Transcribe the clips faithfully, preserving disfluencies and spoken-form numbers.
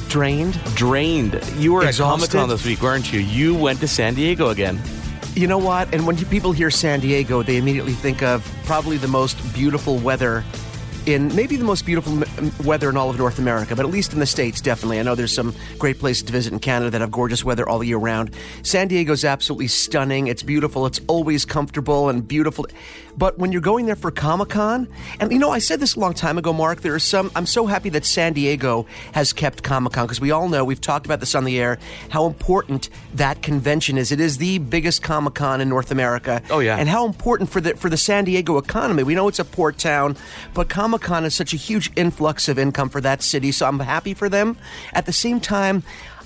Drained? Drained. You were exhausted. At Comic-Con this week, weren't you? You went to San Diego again. You know what? And when people hear San Diego, they immediately think of probably the most beautiful weather... in maybe the most beautiful weather in all of North America, but at least in the States, definitely. I know there's some great places to visit in Canada that have gorgeous weather all year round. San Diego's absolutely stunning. It's beautiful. It's always comfortable and beautiful. But when you're going there for Comic-Con, and you know, I said this a long time ago, Mark, there are some, I'm so happy that San Diego has kept Comic-Con, because we all know, we've talked about this on the air, how important that convention is. It is the biggest Comic-Con in North America. Oh, yeah. And how important for the, for the San Diego economy. We know it's a port town, but Comic-Con Comic-Con is such a huge influx of income for that city, so I'm happy for them. At the same time,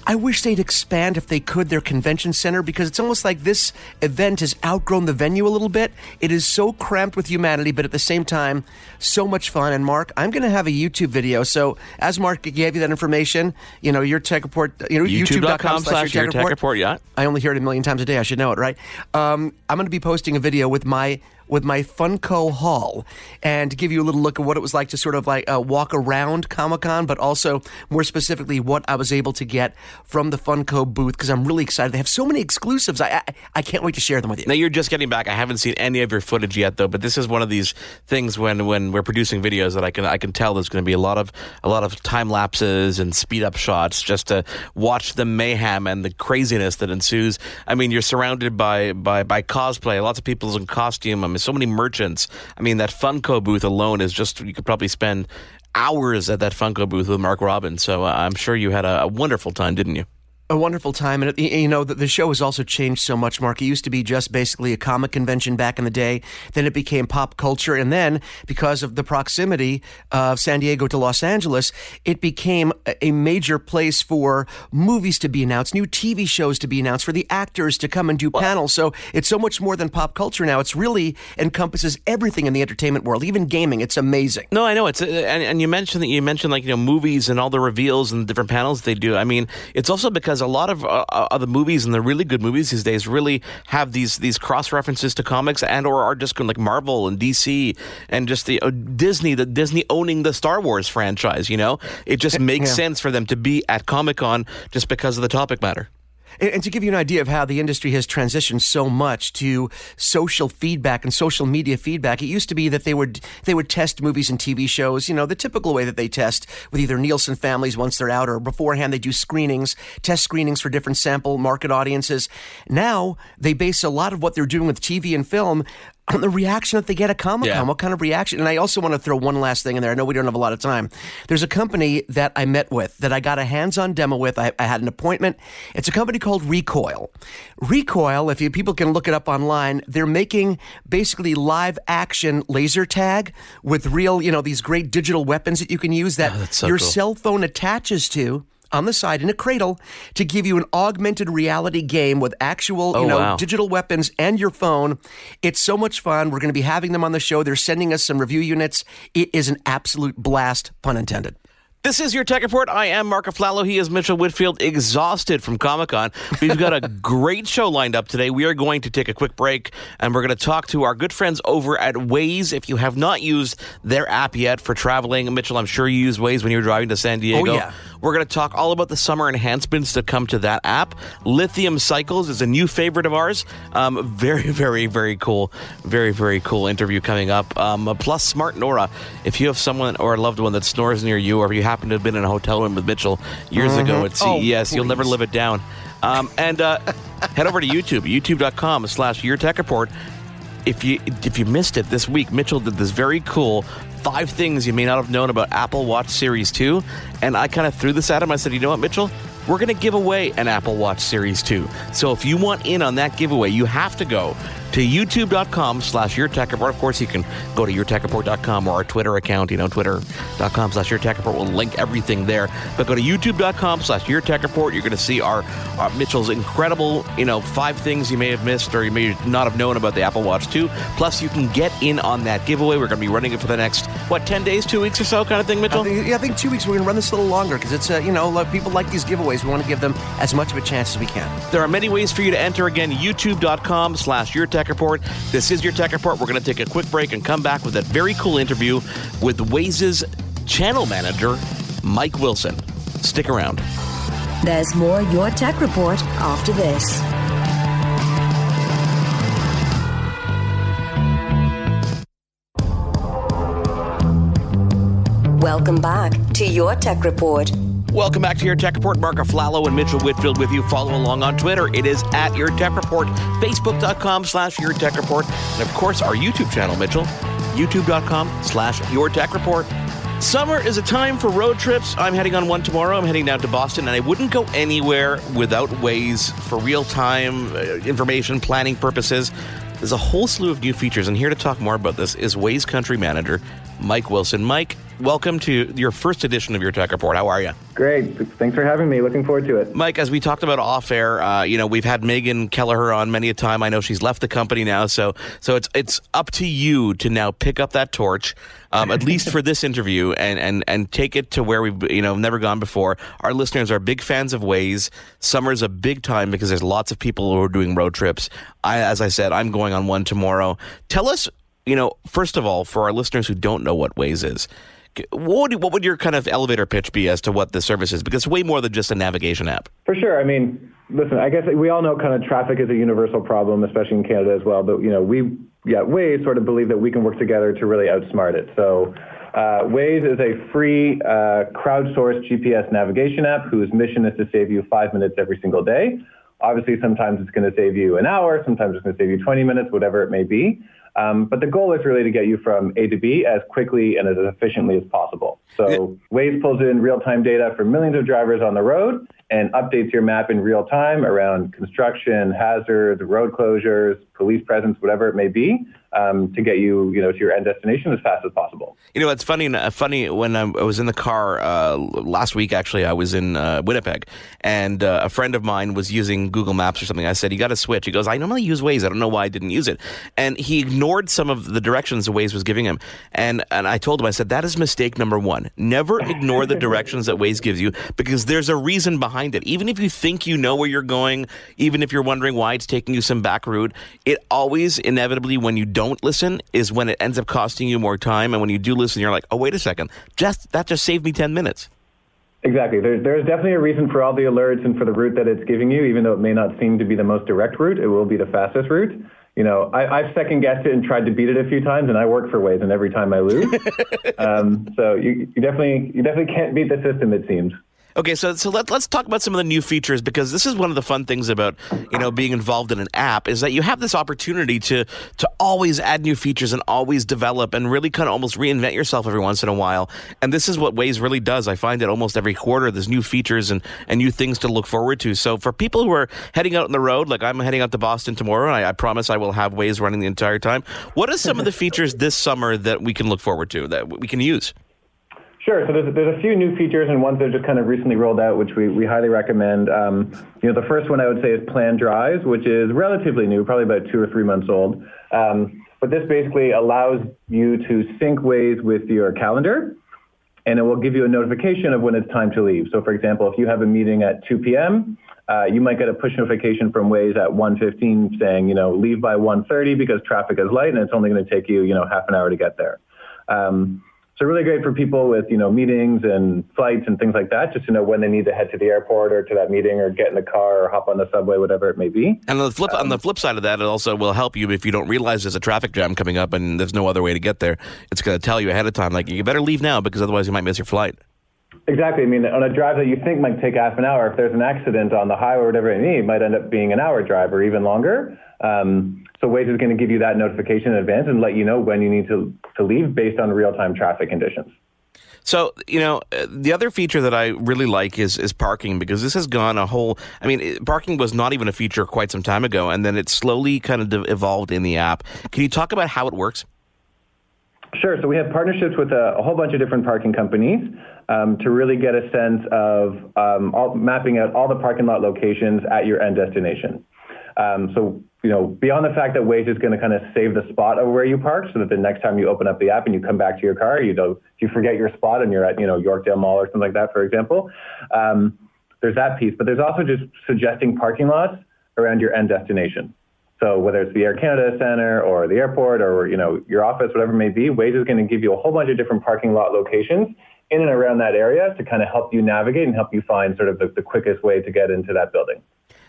I wish they'd expand, if they could, their convention center, because it's almost like this event has outgrown the venue a little bit. It is so cramped with humanity, but at the same time, so much fun. And Mark, I'm going to have a YouTube video. So as Mark gave you that information, you know, your tech report, you know, YouTube.com slash your tech report. Yeah, I only hear it a million times a day. I should know it, right? Um, I'm going to be posting a video with my with my Funko haul and give you a little look at what it was like to sort of like uh, walk around Comic-Con, but also more specifically what I was able to get from the Funko booth, because I'm really excited. They have so many exclusives. I, I I can't wait to share them with you. Now, you're just getting back. I haven't seen any of your footage yet, though, but this is one of these things when, when we're producing videos that I can I can tell there's going to be a lot of a lot of time lapses and speed up shots just to watch the mayhem and the craziness that ensues. I mean, you're surrounded by, by, by cosplay. Lots of people's in costume. I'm so many merchants. I mean, that Funko booth alone is just, you could probably spend hours at that Funko booth with Mark Robbins. So uh, I'm sure you had a, a wonderful time, didn't you? A wonderful time. And, you know, the show has also changed so much, Mark. It used to be just basically a comic convention back in the day. Then it became pop culture. And then, because of the proximity of San Diego to Los Angeles, it became a major place for movies to be announced, new T V shows to be announced, for the actors to come and do panels. So it's so much more than pop culture now. It's really encompasses everything in the entertainment world, even gaming. It's amazing. No, I know. It's uh, and, and you mentioned that you mentioned, like, you know, movies and all the reveals and the different panels they do. I mean, it's also because a lot of uh, uh, the movies, and the really good movies these days, really have these these cross references to comics, and or are just like Marvel and D C and just the uh, Disney, the Disney owning the Star Wars franchise. You know, it just makes yeah. sense for them to be at Comic-Con just because of the topic matter. And to give you an idea of how the industry has transitioned so much to social feedback and social media feedback, it used to be that they would they would test movies and T V shows, you know, the typical way that they test with either Nielsen families once they're out, or beforehand they do screenings, test screenings for different sample market audiences. Now they base a lot of what they're doing with T V and film on the reaction that they get at Comic-Con, yeah. what kind of reaction? And I also want to throw one last thing in there. I know we don't have a lot of time. There's a company that I met with, that I got a hands-on demo with. I, I had an appointment. It's a company called Recoil. Recoil, if you people can look it up online, they're making basically live-action laser tag with real, you know, these great digital weapons that you can use that oh, that's so your cool. cell phone attaches to. on the side in a cradle to give you an augmented reality game with actual, oh, you know, wow. digital weapons and your phone. It's so much fun. We're going to be having them on the show. They're sending us some review units. It is an absolute blast, pun intended. This is Your Tech Report. I am Marco Flallow. He is Mitchell Whitfield, exhausted from Comic-Con. We've got a great show lined up today. We are going to take a quick break, and we're going to talk to our good friends over at Waze. If you have not used their app yet for traveling, Mitchell, I'm sure you use Waze when you were driving to San Diego. Oh, yeah. We're going to talk all about the summer enhancements that come to that app. Lithium Cycles is a new favorite of ours. Um, very, very, very cool. Very, very cool interview coming up. Um, plus, Smart Nora. If you have someone or a loved one that snores near you, or if you have happened to have been in a hotel room with Mitchell years mm-hmm. ago at C E S. Oh, please. You'll never live it down. Um, and uh, head over to YouTube, youtube.com slash Your Tech Report. If you, if you missed it this week, Mitchell did this very cool five things you may not have known about Apple Watch Series two. And I kind of threw this at him. I said, you know what, Mitchell? We're going to give away an Apple Watch Series two. So if you want in on that giveaway, you have to go to youtube.com slash Your Tech Report. Of course, you can go to your tech report dot com or our Twitter account, you know, twitter.com slash Your Tech Report. We'll link everything there. But go to youtube.com slash Your Tech Report. You're going to see our, our Mitchell's incredible, you know, five things you may have missed or you may not have known about the Apple Watch two. Plus, you can get in on that giveaway. We're going to be running it for the next, what, ten days, two weeks or so kind of thing, Mitchell? I think, yeah, I think two weeks. We're going to run this a little longer because it's, uh, you know, people like these giveaways. We want to give them as much of a chance as we can. There are many ways for you to enter. Again, youtube.com slash Your Tech Report. This is Your Tech Report. We're going to take a quick break and come back with a very cool interview with Waze's channel manager, Mike Wilson. Stick around. There's more Your Tech Report after this. Welcome back to Your Tech Report. Welcome back to Your Tech Report. Marco Flallow and Mitchell Whitfield with you. Follow along on Twitter. It is at Your Tech Report, facebook.com slash Your Tech Report. And, of course, our YouTube channel, Mitchell, youtube.com slash Your Tech Report. Summer is a time for road trips. I'm heading on one tomorrow. I'm heading down to Boston, and I wouldn't go anywhere without Waze for real-time information, planning purposes. There's a whole slew of new features, and here to talk more about this is Waze country manager, Mike Wilson. Mike, welcome to your first edition of Your Tech Report. How are you? Great. Thanks for having me. Looking forward to it. Mike, as we talked about off-air, uh, you know, we've had Megan Kelleher on many a time. I know she's left the company now, so so it's it's up to you to now pick up that torch, um, at least for this interview, and, and, and take it to where we've, you know, never gone before. Our listeners are big fans of Waze. Summer's a big time because there's lots of people who are doing road trips. I, as I said, I'm going on one tomorrow. Tell us, you know, first of all, for our listeners who don't know what Waze is, What would, what would your kind of elevator pitch be as to what the service is? Because it's way more than just a navigation app. For sure. I mean, listen, I guess we all know kind of traffic is a universal problem, especially in Canada as well. But, you know, we, yeah, Waze sort of believe that we can work together to really outsmart it. So uh, Waze is a free uh, crowdsourced G P S navigation app whose mission is to save you five minutes every single day. Obviously, sometimes it's going to save you an hour. Sometimes it's going to save you twenty minutes, whatever it may be. Um, but the goal is really to get you from A to B as quickly and as efficiently as possible. So yeah. Waze pulls in real-time data from millions of drivers on the road and updates your map in real time around construction, hazards, road closures, police presence, whatever it may be, um, to get you, you know, to your end destination as fast as possible. You know, it's funny. Funny when I was in the car uh, last week. Actually, I was in uh, Winnipeg, and uh, a friend of mine was using Google Maps or something. I said, "You got to switch." He goes, "I normally use Waze. I don't know why I didn't use it." And he ignored some of the directions Waze was giving him. And and I told him, I said, "That is mistake number one. Never ignore the directions that Waze gives you, because there's a reason behind it. Even if you think you know where you're going, even if you're wondering why it's taking you some back route, it always inevitably, when you don't listen, is when it ends up costing you more time. And when you do listen, you're like, oh, wait a second, just that just saved me ten minutes. Exactly. There's, there's definitely a reason for all the alerts and for the route that it's giving you, even though it may not seem to be the most direct route, it will be the fastest route. You know, I, I've second-guessed it and tried to beat it a few times, and I work for Waze, and every time I lose. um, so you, you definitely you definitely can't beat the system, it seems. Okay, so so let, let's talk about some of the new features, because this is one of the fun things about, you know, being involved in an app is that you have this opportunity to to always add new features and always develop and really kind of almost reinvent yourself every once in a while. And this is what Waze really does. I find that almost every quarter there's new features and, and new things to look forward to. So for people who are heading out on the road, like I'm heading out to Boston tomorrow, and I, I promise I will have Waze running the entire time. What are some of the features this summer that we can look forward to, that we can use? Sure. So there's, there's a few new features and ones that are just kind of recently rolled out, which we, we highly recommend. Um, you know, the first one I would say is planned drives, which is relatively new, probably about two or three months old. Um, but this basically allows you to sync Waze with your calendar, and it will give you a notification of when it's time to leave. So for example, if you have a meeting at two p.m., uh, you might get a push notification from Waze at one fifteen saying, you know, leave by one thirty because traffic is light and it's only going to take you, you know, half an hour to get there. Um, So really great for people with, you know, meetings and flights and things like that, just to know when they need to head to the airport or to that meeting or get in the car or hop on the subway, whatever it may be. And on the flip, um, on the flip side of that, it also will help you if you don't realize there's a traffic jam coming up and there's no other way to get there. It's going to tell you ahead of time, like, you better leave now because otherwise you might miss your flight. Exactly. I mean, on a drive that you think might take half an hour, if there's an accident on the highway or whatever it may be, it might end up being an hour drive or even longer. Um, so Waze is going to give you that notification in advance and let you know when you need to, to leave based on real-time traffic conditions. So, you know, the other feature that I really like is is parking, because this has gone a whole... I mean, it, parking was not even a feature quite some time ago, and then it slowly kind of de- evolved in the app. Can you talk about how it works? Sure. So we have partnerships with a, a whole bunch of different parking companies um, to really get a sense of um, all, mapping out all the parking lot locations at your end destination. Um, so, you know, beyond the fact that Waze is going to kind of save the spot of where you park so that the next time you open up the app and you come back to your car, you know, if you forget your spot and you're at, you know, Yorkdale Mall or something like that, for example, um, there's that piece. But there's also just suggesting parking lots around your end destination. So whether it's the Air Canada Centre or the airport or, you know, your office, whatever it may be, Waze is going to give you a whole bunch of different parking lot locations in and around that area to kind of help you navigate and help you find sort of the, the quickest way to get into that building.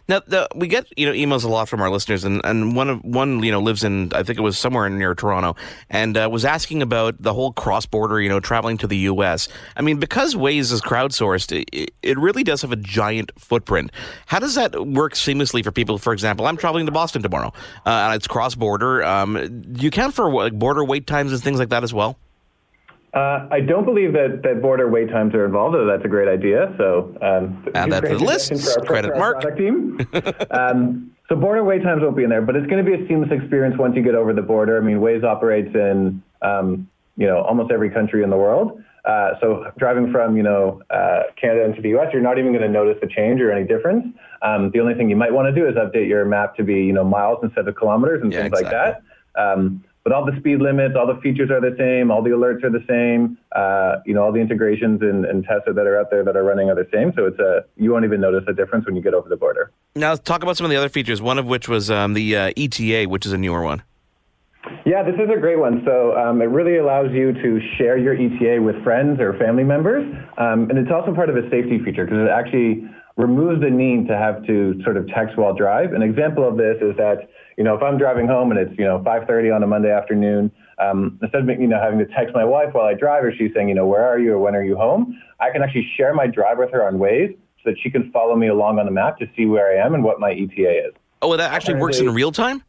Now, the, we get, you know, emails a lot from our listeners, and, and one of one, you know, lives in, I think it was somewhere near Toronto, and uh, was asking about the whole cross-border, you know, traveling to the U S. I mean, because Waze is crowdsourced, it, it really does have a giant footprint. How does that work seamlessly for people? For example, I'm traveling to Boston tomorrow, uh, and it's cross-border. Um, do you count for like, border wait times and things like that as well? Uh, I don't believe that, that border wait times are involved, though that's a great idea. So um, add that to the list. For our, Credit for our mark. Product team. um, so border wait times won't be in there, but it's going to be a seamless experience once you get over the border. I mean, Waze operates in um, you know almost every country in the world. Uh, so driving from you know uh, Canada into the U S, you're not even going to notice a change or any difference. Um, the only thing you might want to do is update your map to be you know miles instead of kilometers and yeah, things exactly. like that. Um, But all the speed limits, all the features are the same, all the alerts are the same, uh, you know, all the integrations and, and tests that are out there that are running are the same. So it's a, you won't even notice a difference when you get over the border. Now, talk about some of the other features, one of which was um, the uh, E T A, which is a newer one. Yeah, this is a great one. So um, it really allows you to share your E T A with friends or family members. Um, and it's also part of a safety feature because it actually removes the need to have to sort of text while drive. An example of this is that, you know, if I'm driving home and it's, you know, five thirty on a Monday afternoon, um, instead of, you know, having to text my wife while I drive or she's saying, you know, where are you or when are you home, I can actually share my drive with her on Waze so that she can follow me along on the map to see where I am and what my E T A is. Oh, and that actually works in real time?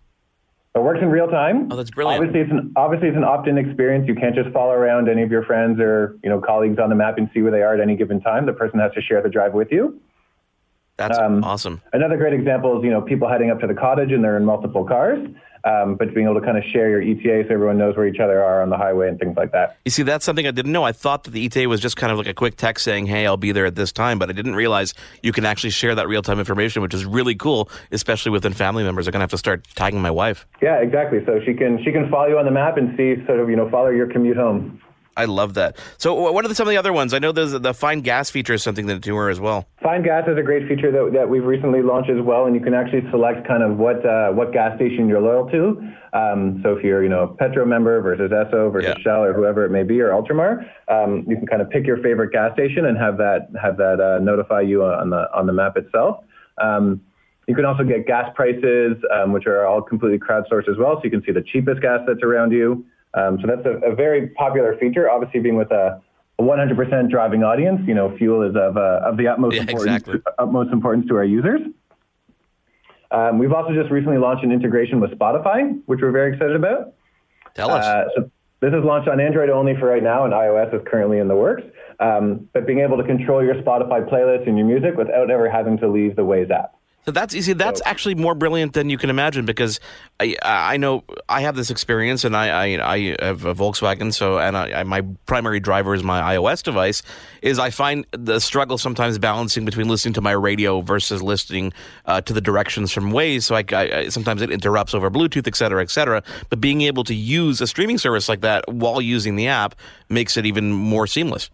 It works in real time. Oh, that's brilliant. Obviously, it's an, obviously, it's an opt-in experience. You can't just follow around any of your friends or, you know, colleagues on the map and see where they are at any given time. The person has to share the drive with you. That's um, awesome. Another great example is, you know, people heading up to the cottage and they're in multiple cars, um, but being able to kind of share your E T A so everyone knows where each other are on the highway and things like that. You see, that's something I didn't know. I thought that the E T A was just kind of like a quick text saying, hey, I'll be there at this time, but I didn't realize you can actually share that real-time information, which is really cool, especially within family members. I'm going to have to start tagging my wife. Yeah, exactly. So she can she can follow you on the map and see sort of, you know, follow your commute home. I love that. So what are the, some of the other ones? I know there's the find gas feature is something that's newer as well. Find gas is a great feature that that we've recently launched as well, and you can actually select kind of what uh, what gas station you're loyal to. Um, so if you're, you know, a Petro member versus Esso versus yeah. Shell or whoever it may be or Ultramar, um, you can kind of pick your favorite gas station and have that have that uh, notify you on the on the map itself. Um, You can also get gas prices, um, which are all completely crowdsourced as well, so you can see the cheapest gas that's around you. Um, so that's a, a very popular feature. Obviously, being with a one hundred percent driving audience, you know, fuel is of uh, of the utmost, yeah, importance, exactly. utmost importance to our users. Um, we've also just recently launched an integration with Spotify, which we're very excited about. Tell us. Uh, so this is launched on Android only for right now, and iOS is currently in the works. Um, but being able to control your Spotify playlist and your music without ever having to leave the Waze app. So that's you see, that's so. actually more brilliant than you can imagine, because I I know I have this experience, and I I, I have a Volkswagen, so and I, I, my primary driver is my iOS device. Is I find the struggle sometimes balancing between listening to my radio versus listening uh, to the directions from Waze. So I, I sometimes it interrupts over Bluetooth, et cetera, et cetera. But being able to use a streaming service like that while using the app makes it even more seamless.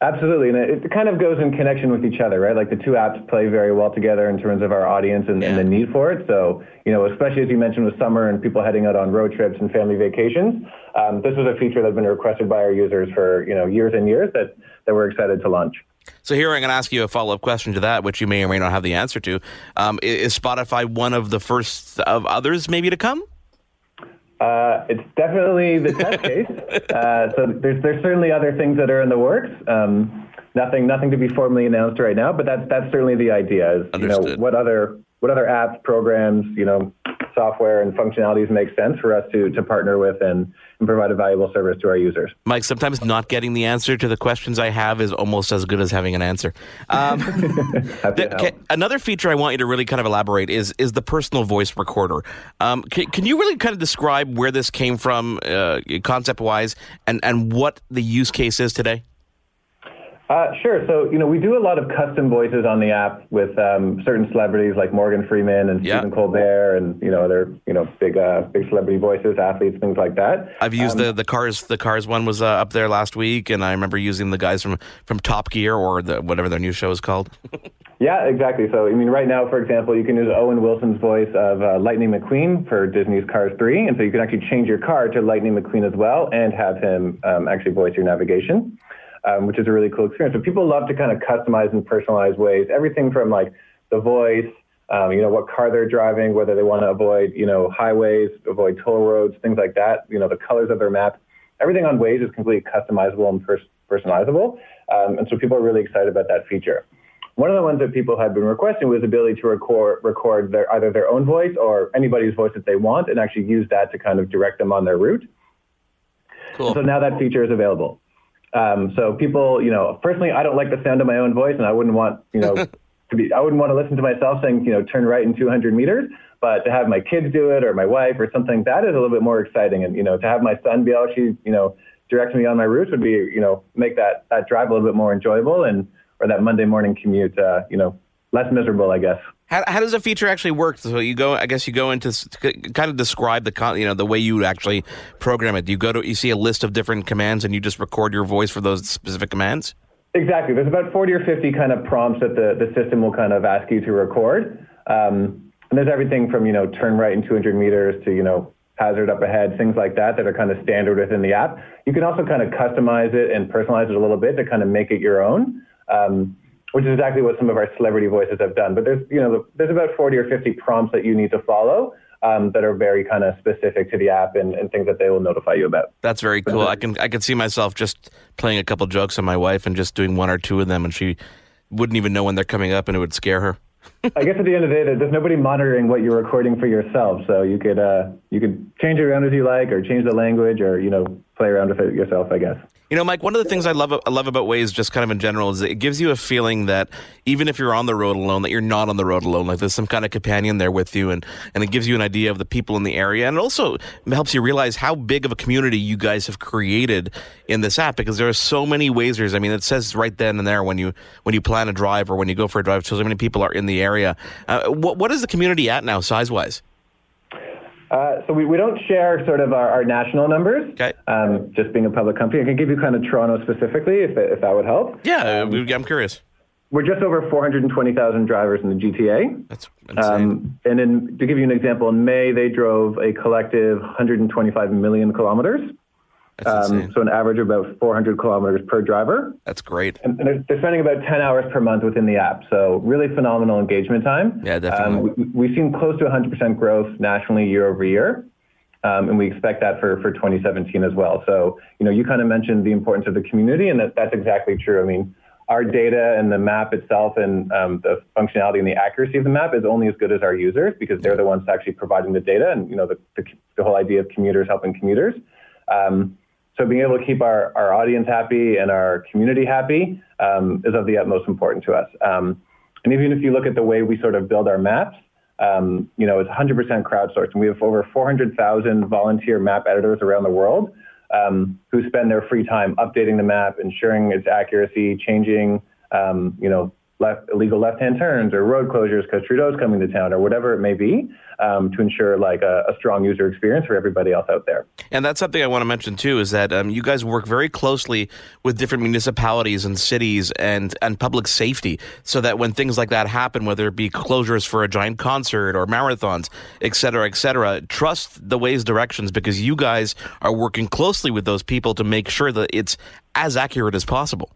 Absolutely, and it kind of goes in connection with each other, right? Like the two apps play very well together in terms of our audience and, yeah. and the need for it. So, you know, especially as you mentioned with summer and people heading out on road trips and family vacations, um, this was a feature that's been requested by our users for, you know, years and years that, that we're excited to launch. So here I'm going to ask you a follow-up question to that, which you may or may not have the answer to. Um, is Spotify one of the first of others maybe to come? Uh, it's definitely the test case. Uh, so there's there's certainly other things that are in the works. Um, nothing nothing to be formally announced right now, but that's that's certainly the idea. Is, you know, what other what other apps, programs, you know, software and functionalities make sense for us to to partner with and, and provide a valuable service to our users. Mike, sometimes not getting the answer to the questions I have is almost as good as having an answer. Um, the, can, another feature I want you to really kind of elaborate is is the personal voice recorder. Um, can, can you really kind of describe where this came from, uh, concept-wise, and, and what the use case is today? Uh, sure. So, you know, we do a lot of custom voices on the app with um, certain celebrities like Morgan Freeman and yeah. Stephen Colbert, and you know, they're you know big uh, big celebrity voices, athletes, things like that. I've used um, the, the Cars the Cars one was uh, up there last week, and I remember using the guys from, from Top Gear or the whatever their new show is called. Yeah, exactly. So, I mean, right now, for example, you can use Owen Wilson's voice of uh, Lightning McQueen for Disney's Cars three, and so you can actually change your car to Lightning McQueen as well, and have him um, actually voice your navigation. Um, which is a really cool experience. So people love to kind of customize and personalize ways, everything from like the voice, um, you know, what car they're driving, whether they want to avoid, you know, highways, avoid toll roads, things like that, you know, the colors of their map. Everything on Waze is completely customizable and pers- personalizable. Um, and so people are really excited about that feature. One of the ones that people had been requesting was the ability to record, record their, either their own voice or anybody's voice that they want, and actually use that to kind of direct them on their route. Cool. So now that feature is available. Um, so people, you know, personally, I don't like the sound of my own voice, and I wouldn't want, you know, to be, I wouldn't want to listen to myself saying, you know, turn right in two hundred meters, but to have my kids do it or my wife or something, that is a little bit more exciting. And, you know, to have my son be able to, you know, direct me on my route would be, you know, make that, that drive a little bit more enjoyable, and, or that Monday morning commute, uh, you know, less miserable, I guess. How, how does the feature actually work? So you go, I guess you go into kind of describe the con, you know, the way you actually program it. Do you go to, you see a list of different commands, and you just record your voice for those specific commands? Exactly. There's about forty or fifty kind of prompts that the, the system will kind of ask you to record. Um, and there's everything from, you know, turn right in two hundred meters to, you know, hazard up ahead, things like that that are kind of standard within the app. You can also kind of customize it and personalize it a little bit to kind of make it your own. Um, which is exactly what some of our celebrity voices have done. But there's, you know, there's about forty or fifty prompts that you need to follow um, that are very kind of specific to the app, and, and things that they will notify you about. That's very cool. I can I can see myself just playing a couple jokes on my wife and just doing one or two of them, and she wouldn't even know when they're coming up, and it would scare her. I guess at the end of the day, there's nobody monitoring what you're recording for yourself, so you could uh, you could change it around as you like, or change the language, or you know, play around with it yourself, I guess. You know, Mike, one of the things I love I love about Waze, just kind of in general, is that it gives you a feeling that even if you're on the road alone, that you're not on the road alone. Like there's some kind of companion there with you, and, and it gives you an idea of the people in the area, and it also helps you realize how big of a community you guys have created in this app, because there are so many Wazers. I mean, it says right then and there when you when you plan a drive or when you go for a drive, so many people are in the area. Uh, what what is the community at now, size-wise? Uh, so we, we don't share sort of our, our national numbers, okay. um, just being a public company. I can give you kind of Toronto specifically, if if that would help. Yeah, um, I'm curious. We're just over four hundred twenty thousand drivers in the G T A. That's insane. Um, and in, to give you an example, in May, they drove a collective one hundred twenty-five million kilometers. That's um, insane. So an average of about four hundred kilometers per driver. That's great. And they're, they're spending about ten hours per month within the app. So really phenomenal engagement time. Yeah, definitely. Um, we, we've seen close to one hundred percent growth nationally year over year. Um, and we expect that for, for twenty seventeen as well. So, you know, you kind of mentioned the importance of the community, and that, that's exactly true. I mean, our data and the map itself and um, the functionality and the accuracy of the map is only as good as our users, because they're the ones actually providing the data, and, you know, the, the, the whole idea of commuters helping commuters. Um, So being able to keep our, our audience happy and our community happy um, is of the utmost importance to us. Um, And even if you look at the way we sort of build our maps, um, you know, it's one hundred percent crowdsourced. And we have over four hundred thousand volunteer map editors around the world um, who spend their free time updating the map, ensuring its accuracy, changing, um, you know, left, illegal left-hand turns or road closures because Trudeau's coming to town or whatever it may be, um, to ensure like a, a strong user experience for everybody else out there. And that's something I want to mention too, is that um, you guys work very closely with different municipalities and cities and, and public safety, so that when things like that happen, whether it be closures for a giant concert or marathons, et cetera, et cetera, trust the Waze directions, because you guys are working closely with those people to make sure that it's as accurate as possible.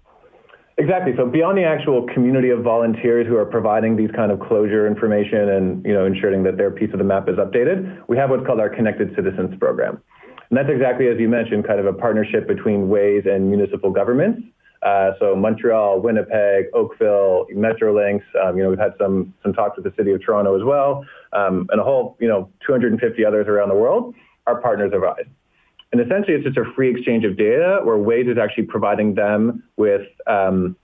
Exactly. So beyond the actual community of volunteers who are providing these kind of closure information and, you know, ensuring that their piece of the map is updated, we have what's called our Connected Citizens program. And that's exactly, as you mentioned, kind of a partnership between Waze and municipal governments. Uh, so Montreal, Winnipeg, Oakville, Metrolinx, um, you know, we've had some some talks with the city of Toronto as well, um, and a whole, you know, two hundred fifty others around the world are partners of ours. And essentially, it's just a free exchange of data where Waze is actually providing them with um,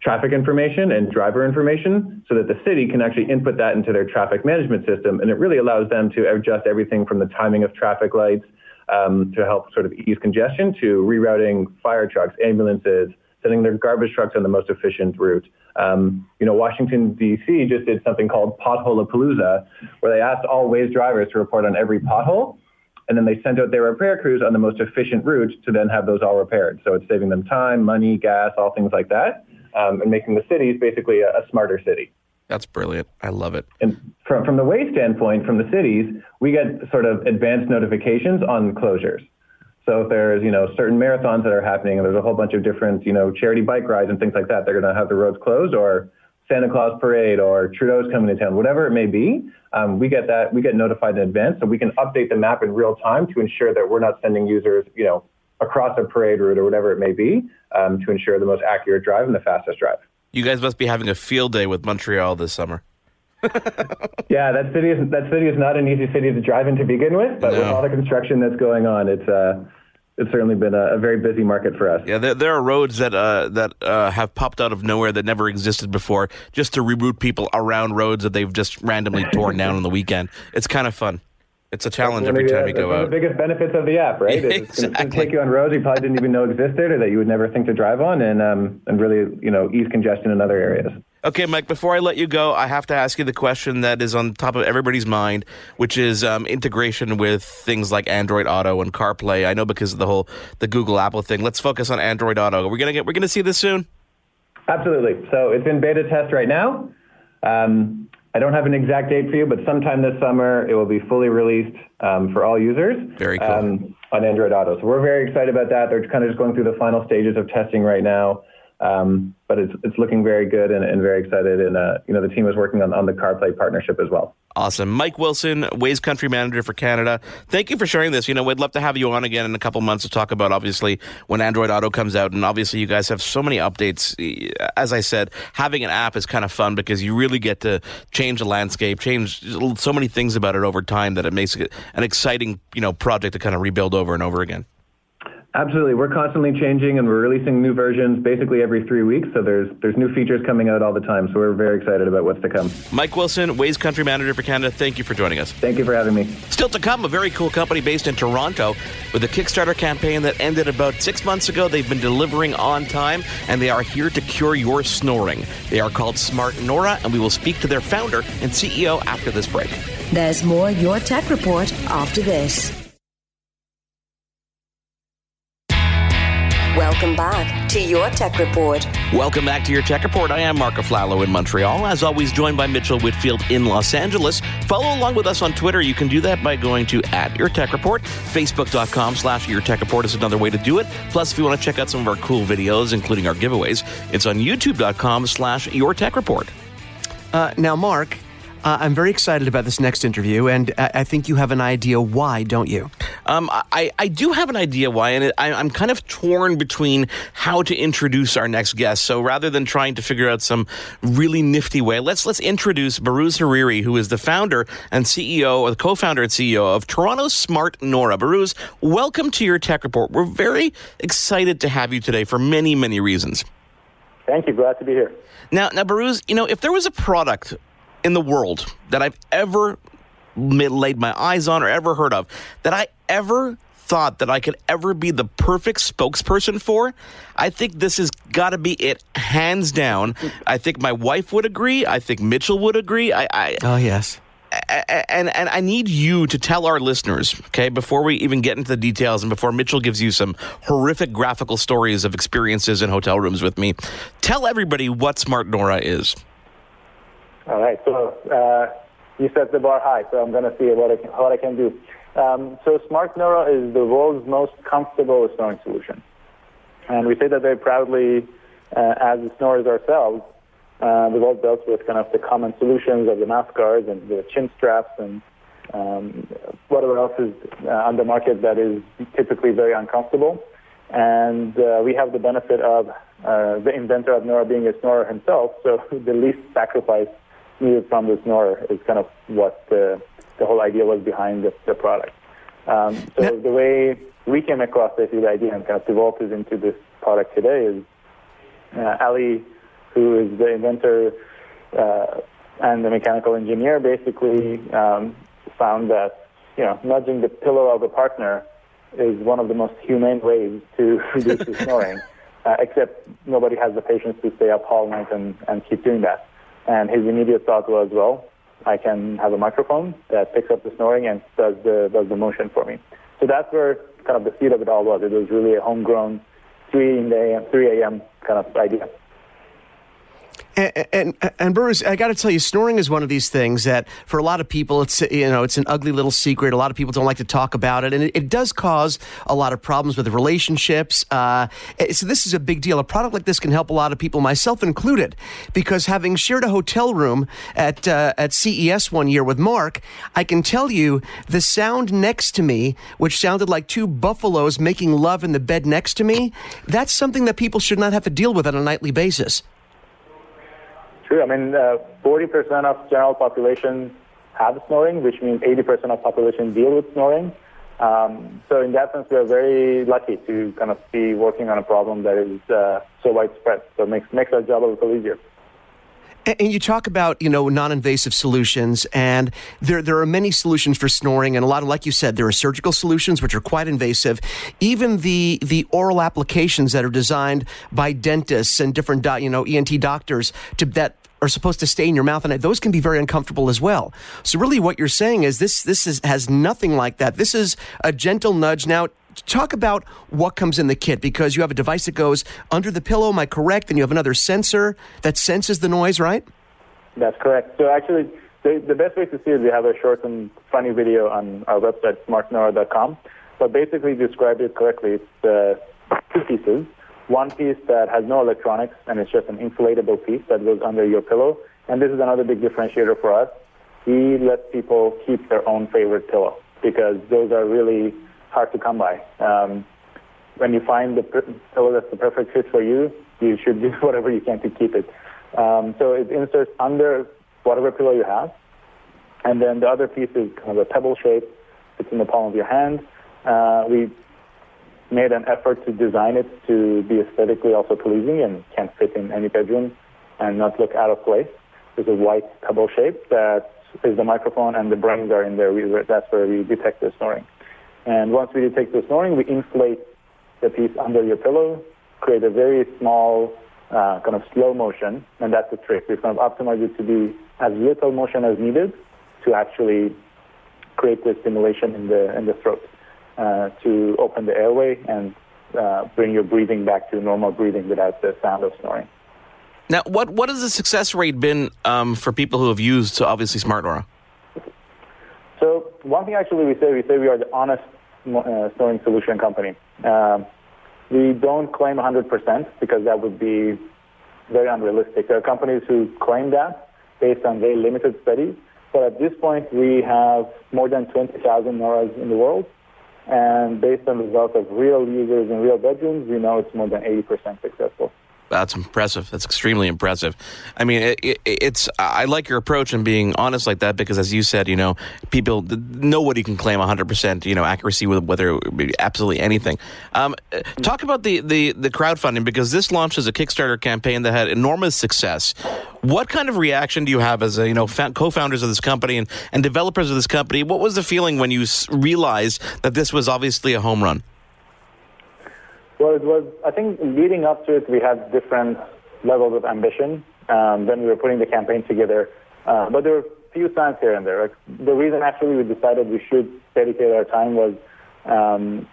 traffic information and driver information so that the city can actually input that into their traffic management system. And it really allows them to adjust everything from the timing of traffic lights um, to help sort of ease congestion, to rerouting fire trucks, ambulances, sending their garbage trucks on the most efficient route. Um, you know, Washington, D C just did something called Pothole-a-Palooza, where they asked all Waze drivers to report on every pothole. And then they sent out their repair crews on the most efficient route to then have those all repaired. So it's saving them time, money, gas, all things like that, um, and making the cities basically a, a smarter city. That's brilliant. I love it. And from, from the Waze standpoint, from the cities, we get sort of advanced notifications on closures. So if there's, you know, certain marathons that are happening, and there's a whole bunch of different, you know, charity bike rides and things like that, they're going to have the roads closed, or Santa Claus parade, or Trudeau's coming to town, whatever it may be, um, we get that, we get notified in advance, so we can update the map in real time to ensure that we're not sending users, you know, across a parade route or whatever it may be, um, to ensure the most accurate drive and the fastest drive. You guys must be having a field day with Montreal this summer. Yeah, that city is that city is not an easy city to drive in to begin with, but no. With all the construction that's going on, it's uh, it's certainly been a, a very busy market for us. Yeah, there, there are roads that uh, that uh, have popped out of nowhere that never existed before, just to reroute people around roads that they've just randomly torn down on the weekend. It's kind of fun. It's a challenge every time you go out. One of the biggest benefits of the app, right? Exactly. It's going to take you on roads you probably didn't even know existed, or that you would never think to drive on, and um, and really, you know, ease congestion in other areas. Okay, Mike, before I let you go, I have to ask you the question that is on top of everybody's mind, which is um, integration with things like Android Auto and CarPlay. I know because of the whole the Google Apple thing. Let's focus on Android Auto. We're gonna get we're gonna see this soon. Absolutely. So it's in beta test right now. Um, I don't have an exact date for you, but sometime this summer it will be fully released um, for all users. Very cool. Um, on Android Auto. So we're very excited about that. They're kind of just going through the final stages of testing right now. Um, but it's it's looking very good and, and very excited. And, uh, you know, the team is working on, on the CarPlay partnership as well. Awesome. Mike Wilson, Waze Country Manager for Canada. Thank you for sharing this. You know, we'd love to have you on again in a couple months to talk about, obviously, when Android Auto comes out. And obviously, you guys have so many updates. As I said, having an app is kind of fun because you really get to change the landscape, change so many things about it over time that it makes it an exciting, you know, project to kind of rebuild over and over again. Absolutely. We're constantly changing, and we're releasing new versions basically every three weeks. So there's there's new features coming out all the time. So we're very excited about what's to come. Mike Wilson, Waze Country Manager for Canada, thank you for joining us. Thank you for having me. Still to come, a very cool company based in Toronto with a Kickstarter campaign that ended about six months ago. They've been delivering on time, and they are here to cure your snoring. They are called Smart Nora, and we will speak to their founder and C E O after this break. There's more Your Tech Report after this. Welcome back to Your Tech Report. Welcome back to Your Tech Report. I am Marco Flallo in Montreal, as always joined by Mitchell Whitfield in Los Angeles. Follow along with us on Twitter. You can do that by going to at Your Tech Report. Facebook.com slash Your Tech Report is another way to do it. Plus, if you want to check out some of our cool videos, including our giveaways, it's on YouTube.com slash Your Tech Report. Uh, now, Mark, Uh, I'm very excited about this next interview, and I, I think you have an idea why, don't you? Um, I, I do have an idea why, and it, I, I'm kind of torn between how to introduce our next guest. So rather than trying to figure out some really nifty way, let's let's introduce Barooz Hariri, who is the founder and C E O, or the co-founder and C E O of Toronto's Smart Nora. Barooz, welcome to Your Tech Report. We're very excited to have you today for many, many reasons. Thank you. Glad to be here. Now, now, Baruz, you know, if there was a product in the world that I've ever laid my eyes on or ever heard of that I ever thought that I could ever be the perfect spokesperson for, I think this has got to be it, hands down. I think my wife would agree. I think Mitchell would agree. I, I Oh, yes. And and I need you to tell our listeners, okay, before we even get into the details and before Mitchell gives you some horrific graphical stories of experiences in hotel rooms with me, tell everybody what Smart Nora is. All right. So uh, you set the bar high, so I'm going to see what I can, what I can do. Um, so Smart Nora is the world's most comfortable snoring solution. And we say that very proudly uh, as snorers ourselves. Uh, we've all dealt with kind of the common solutions of the mouth guards and the chin straps and um, whatever else is uh, on the market that is typically very uncomfortable. And uh, we have the benefit of uh, the inventor of Nora being a snorer himself, so the least sacrifice needed from the snorer is kind of what uh, the whole idea was behind the, the product. Um, so yeah. The way we came across this idea and kind of developed it into this product today is uh, Ali, who is the inventor uh, and the mechanical engineer, basically um, found that, you know, nudging the pillow of a partner is one of the most humane ways to reduce the snoring, uh, except nobody has the patience to stay up all night and, and keep doing that. And his immediate thought was, well, I can have a microphone that picks up the snoring and does the, does the motion for me. So that's where kind of the seed of it all was. It was really a homegrown three a.m. kind of idea. And, and, and Bruce, I got to tell you, snoring is one of these things that for a lot of people, it's, you know, it's an ugly little secret. A lot of people don't like to talk about it. And it, it does cause a lot of problems with relationships. Uh, so this is a big deal. A product like this can help a lot of people, myself included, because having shared a hotel room at, uh, at C E S one year with Mark, I can tell you the sound next to me, which sounded like two buffaloes making love in the bed next to me, that's something that people should not have to deal with on a nightly basis. True. I mean, uh, forty percent of general population have snoring, which means eighty percent of population deal with snoring. Um, so in that sense, we are very lucky to kind of be working on a problem that is uh, so widespread. So it makes, makes our job a little easier. And you talk about, you know, non-invasive solutions, and there there are many solutions for snoring, and a lot of, like you said, there are surgical solutions, which are quite invasive. Even the the oral applications that are designed by dentists and different, do, you know, E N T doctors to that are supposed to stay in your mouth, and those can be very uncomfortable as well. So really what you're saying is this, this is, has nothing like that. This is a gentle nudge. Now, talk about what comes in the kit, because you have a device that goes under the pillow, am I correct? And you have another sensor that senses the noise, right? That's correct. So actually, the, the best way to see it, we have a short and funny video on our website, smart nora dot com. But basically, described it correctly, it's uh, two pieces. One piece that has no electronics, and it's just an inflatable piece that goes under your pillow. And this is another big differentiator for us. We let people keep their own favorite pillow, because those are really hard to come by. Um, when you find the pillow that's the perfect fit for you, you should do whatever you can to keep it. Um, so it inserts under whatever pillow you have. And then the other piece is kind of a pebble shape. It's in the palm of your hand. Uh, we made an effort to design it to be aesthetically also pleasing and can fit in any bedroom and not look out of place. There's a white pebble shape that is the microphone, and the brains are in there. We, that's where we detect the snoring. And once we detect the snoring, we inflate the piece under your pillow, create a very small uh, kind of slow motion, and that's the trick. We've kind of optimized it to be as little motion as needed to actually create the stimulation in the in the throat. Uh, to open the airway and uh, bring your breathing back to normal breathing without the sound of snoring. Now, what what has the success rate been um, for people who have used, so obviously, Smart Nora? So one thing actually we say, we say we are the honest uh, snoring solution company. Uh, we don't claim one hundred percent because that would be very unrealistic. There are companies who claim that based on very limited studies, but at this point we have more than twenty thousand Noras in the world. And based on the results of real users in real bedrooms, we know it's more than eighty percent successful. That's impressive. That's extremely impressive. I mean, it, it, it's. I like your approach and being honest like that because, as you said, you know, people, nobody can claim one hundred percent, you know, accuracy with whether it be absolutely anything. Um, talk about the, the, the crowdfunding, because this launched as a Kickstarter campaign that had enormous success. What kind of reaction do you have as a, you know, co-founders of this company and, and developers of this company? What was the feeling when you realized that this was obviously a home run? Well, it was, I think leading up to it, we had different levels of ambition um, when we were putting the campaign together. Uh, but there were a few signs here and there. Like, the reason actually we decided we should dedicate our time was, um,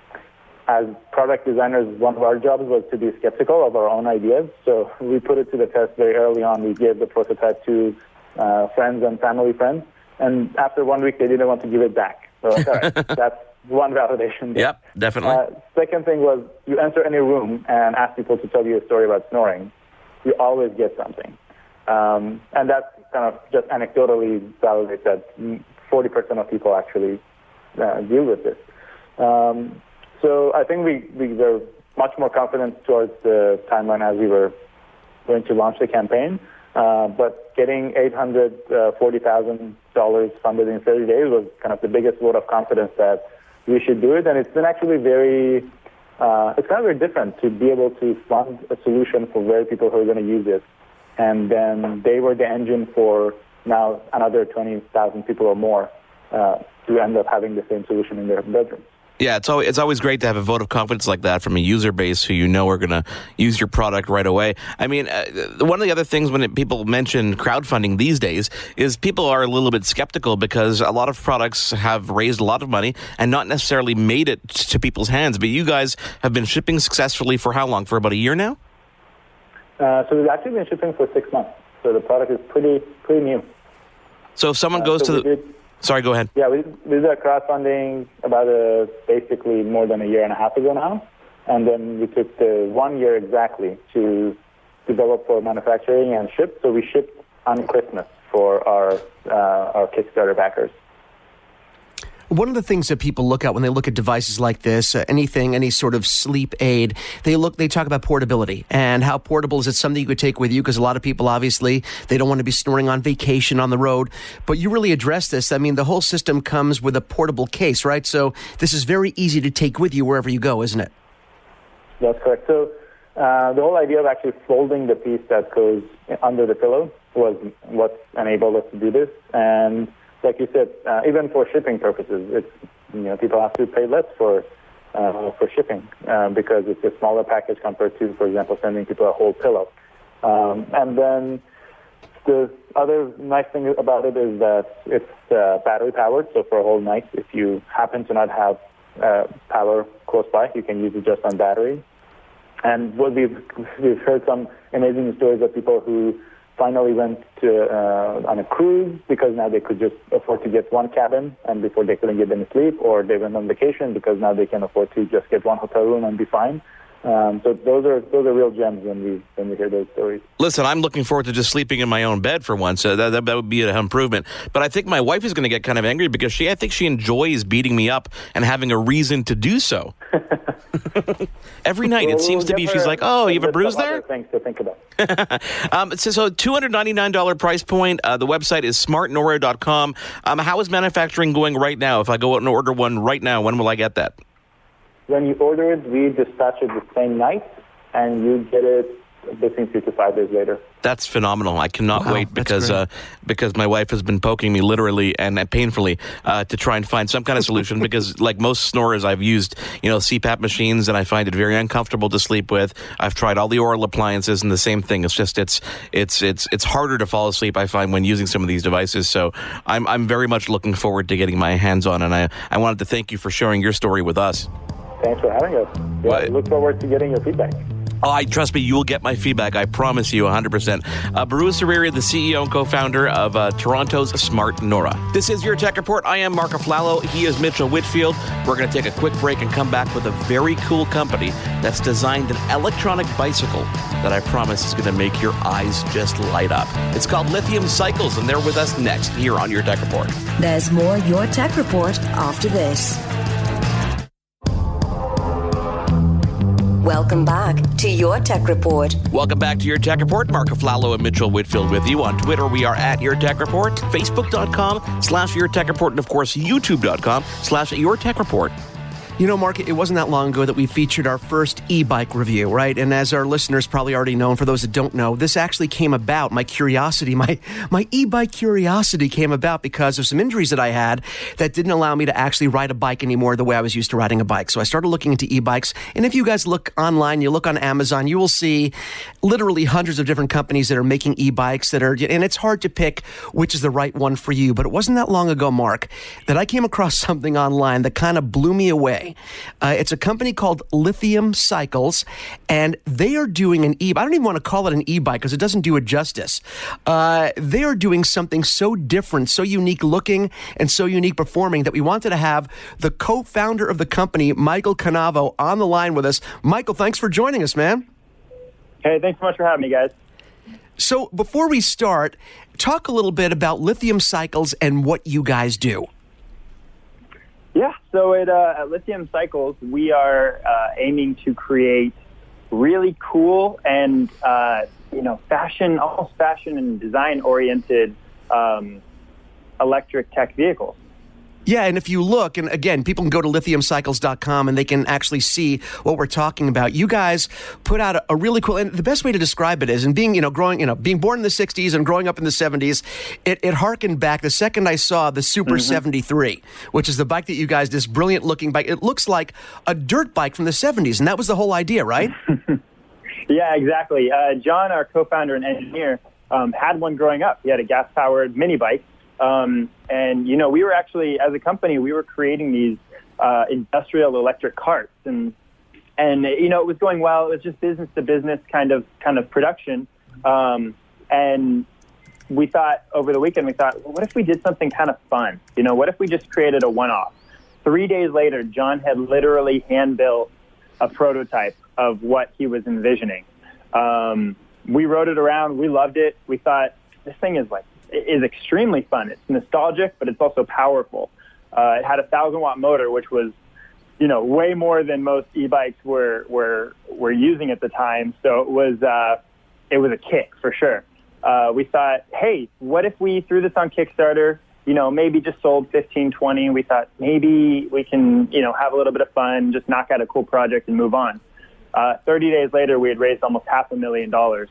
as product designers, one of our jobs was to be skeptical of our own ideas. So we put it to the test very early on. We gave the prototype to uh, friends and family friends. And after one week, they didn't want to give it back. So like, all right, that's one validation. Yep, definitely. Uh, second thing was, you enter any room and ask people to tell you a story about snoring, you always get something. Um, and that kind of just anecdotally validates that forty percent of people actually uh, deal with this. Um, so I think we, we were much more confident towards the timeline as we were going to launch the campaign. Uh, but getting eight hundred forty thousand dollars funded in thirty days was kind of the biggest vote of confidence that we should do it. And it's been actually very, uh, it's kind of very different to be able to fund a solution for where people who are going to use it. And then they were the engine for now another twenty thousand people or more uh, to end up having the same solution in their bedrooms. Yeah, it's always, it's always great to have a vote of confidence like that from a user base who you know are going to use your product right away. I mean, uh, one of the other things when it, people mention crowdfunding these days is people are a little bit skeptical because a lot of products have raised a lot of money and not necessarily made it to people's hands. But you guys have been shipping successfully for how long? For about a year now? Uh, so we've actually been shipping for six months. So the product is pretty pretty new. So if someone uh, goes so to the... Did- Sorry, go ahead. Yeah, we, we did our crowdfunding about a, basically more than a year and a half ago now. And then we took the one year exactly to develop for manufacturing and ship. So we shipped on Christmas for our uh, our Kickstarter backers. One of the things that people look at when they look at devices like this, uh, anything, any sort of sleep aid, they look, they talk about portability and how portable is it something you could take with you? Because a lot of people, obviously, they don't want to be snoring on vacation on the road. But you really address this. I mean, the whole system comes with a portable case, right? So this is very easy to take with you wherever you go, isn't it? That's correct. So uh, the whole idea of actually folding the piece that goes under the pillow was what enabled us to do this. And like you said, uh, even for shipping purposes, it's, you know, people have to pay less for uh, for shipping uh, because it's a smaller package compared to, for example, sending people a whole pillow. Um, and then the other nice thing about it is that it's uh, battery powered, so for a whole night, if you happen to not have uh, power close by, you can use it just on battery. And what we've we've heard some amazing stories of people who finally went to, uh, on a cruise because now they could just afford to get one cabin, and before they couldn't get any sleep, or they went on vacation because now they can afford to just get one hotel room and be fine. Um, so those are those are real gems when we when we hear those stories. Listen, I'm looking forward to just sleeping in my own bed for once. Uh, that, that that would be an improvement. But I think my wife is going to get kind of angry because she I think she enjoys beating me up and having a reason to do so. Every night well, it seems to be she's like, oh, you have a bruise there? Things to think about. um, so, so two hundred ninety-nine dollars price point. Uh, the website is smart nora dot com. Um, how is manufacturing going right now? If I go out and order one right now, when will I get that? When you order it, we dispatch it the same night, and you get it between two to five days later. That's phenomenal. I cannot wow, wait because uh, because my wife has been poking me literally and painfully uh, to try and find some kind of solution because like most snorers, I've used, you know, C PAP machines, and I find it very uncomfortable to sleep with. I've tried all the oral appliances and the same thing. It's just it's it's it's it's harder to fall asleep, I find, when using some of these devices. So I'm I'm very much looking forward to getting my hands on, and I, I wanted to thank you for sharing your story with us. Thanks for having us. Yeah, well, look forward to getting your feedback. Oh, I trust me, you will get my feedback. I promise you one hundred percent. Uh, Baruz Hariri, the C E O and co-founder of uh, Toronto's Smart Nora. This is Your Tech Report. I am Marco Flallo. He is Mitchell Whitfield. We're going to take a quick break and come back with a very cool company that's designed an electronic bicycle that I promise is going to make your eyes just light up. It's called Lithium Cycles, and they're with us next here on Your Tech Report. There's more Your Tech Report after this. Welcome back to Your Tech Report. Welcome back to Your Tech Report. Marco Flallo and Mitchell Whitfield with you. On Twitter, we are at Your Tech Report, Facebook.com slash Your Tech Report, and of course, YouTube.com slash Your Tech Report. You know, Mark, it wasn't that long ago that we featured our first e-bike review, right? And as our listeners probably already know, and for those that don't know, this actually came about, my curiosity, my my e-bike curiosity came about because of some injuries that I had that didn't allow me to actually ride a bike anymore the way I was used to riding a bike. So I started looking into e-bikes. And if you guys look online, you look on Amazon, you will see literally hundreds of different companies that are making e-bikes that are, and it's hard to pick which is the right one for you. But it wasn't that long ago, Mark, that I came across something online that kind of blew me away. Uh, it's a company called Lithium Cycles, and they are doing an e-bike. I don't even want to call it an e-bike because it doesn't do it justice. Uh, they are doing something so different, so unique looking, and so unique performing that we wanted to have the co-founder of the company, Michael Canavo, on the line with us. Michael, thanks for joining us, man. Hey, thanks so much for having me, guys. So before we start, talk a little bit about Lithium Cycles and what you guys do. Yeah, so at, uh, at Lithium Cycles, we are uh, aiming to create really cool and, uh, you know, fashion, almost fashion and design-oriented um, electric tech vehicles. Yeah, and if you look, and again, people can go to lithium cycles dot com and they can actually see what we're talking about. You guys put out a, a really cool, and the best way to describe it is, and being, you know, growing, you know, being born in the sixties and growing up in the seventies, it, it harkened back the second I saw the Super seventy-three, which is the bike that you guys, this brilliant looking bike, it looks like a dirt bike from the seventies, and that was the whole idea, right? Yeah, exactly. Uh, John, our co-founder and engineer, um, had one growing up. He had a gas-powered mini bike. Um, and, you know, we were actually, as a company, we were creating these uh, industrial electric carts. And, and you know, it was going well. It was just business-to-business kind of kind of production. Um, and we thought, over the weekend, we thought, well, what if we did something kind of fun? You know, what if we just created a one-off? Three days later, John had literally hand-built a prototype of what he was envisioning. Um, we rode it around. We loved it. We thought, this thing is like, is extremely fun. It's nostalgic, but it's also powerful. Uh, it had a thousand watt motor, which was, you know, way more than most e-bikes were were were using at the time. So it was uh, it was a kick for sure. Uh, we thought, hey, what if we threw this on Kickstarter? You know, maybe just sold fifteen, twenty. We thought maybe we can, you know, have a little bit of fun, just knock out a cool project and move on. Uh, Thirty days later, we had raised almost half a million dollars,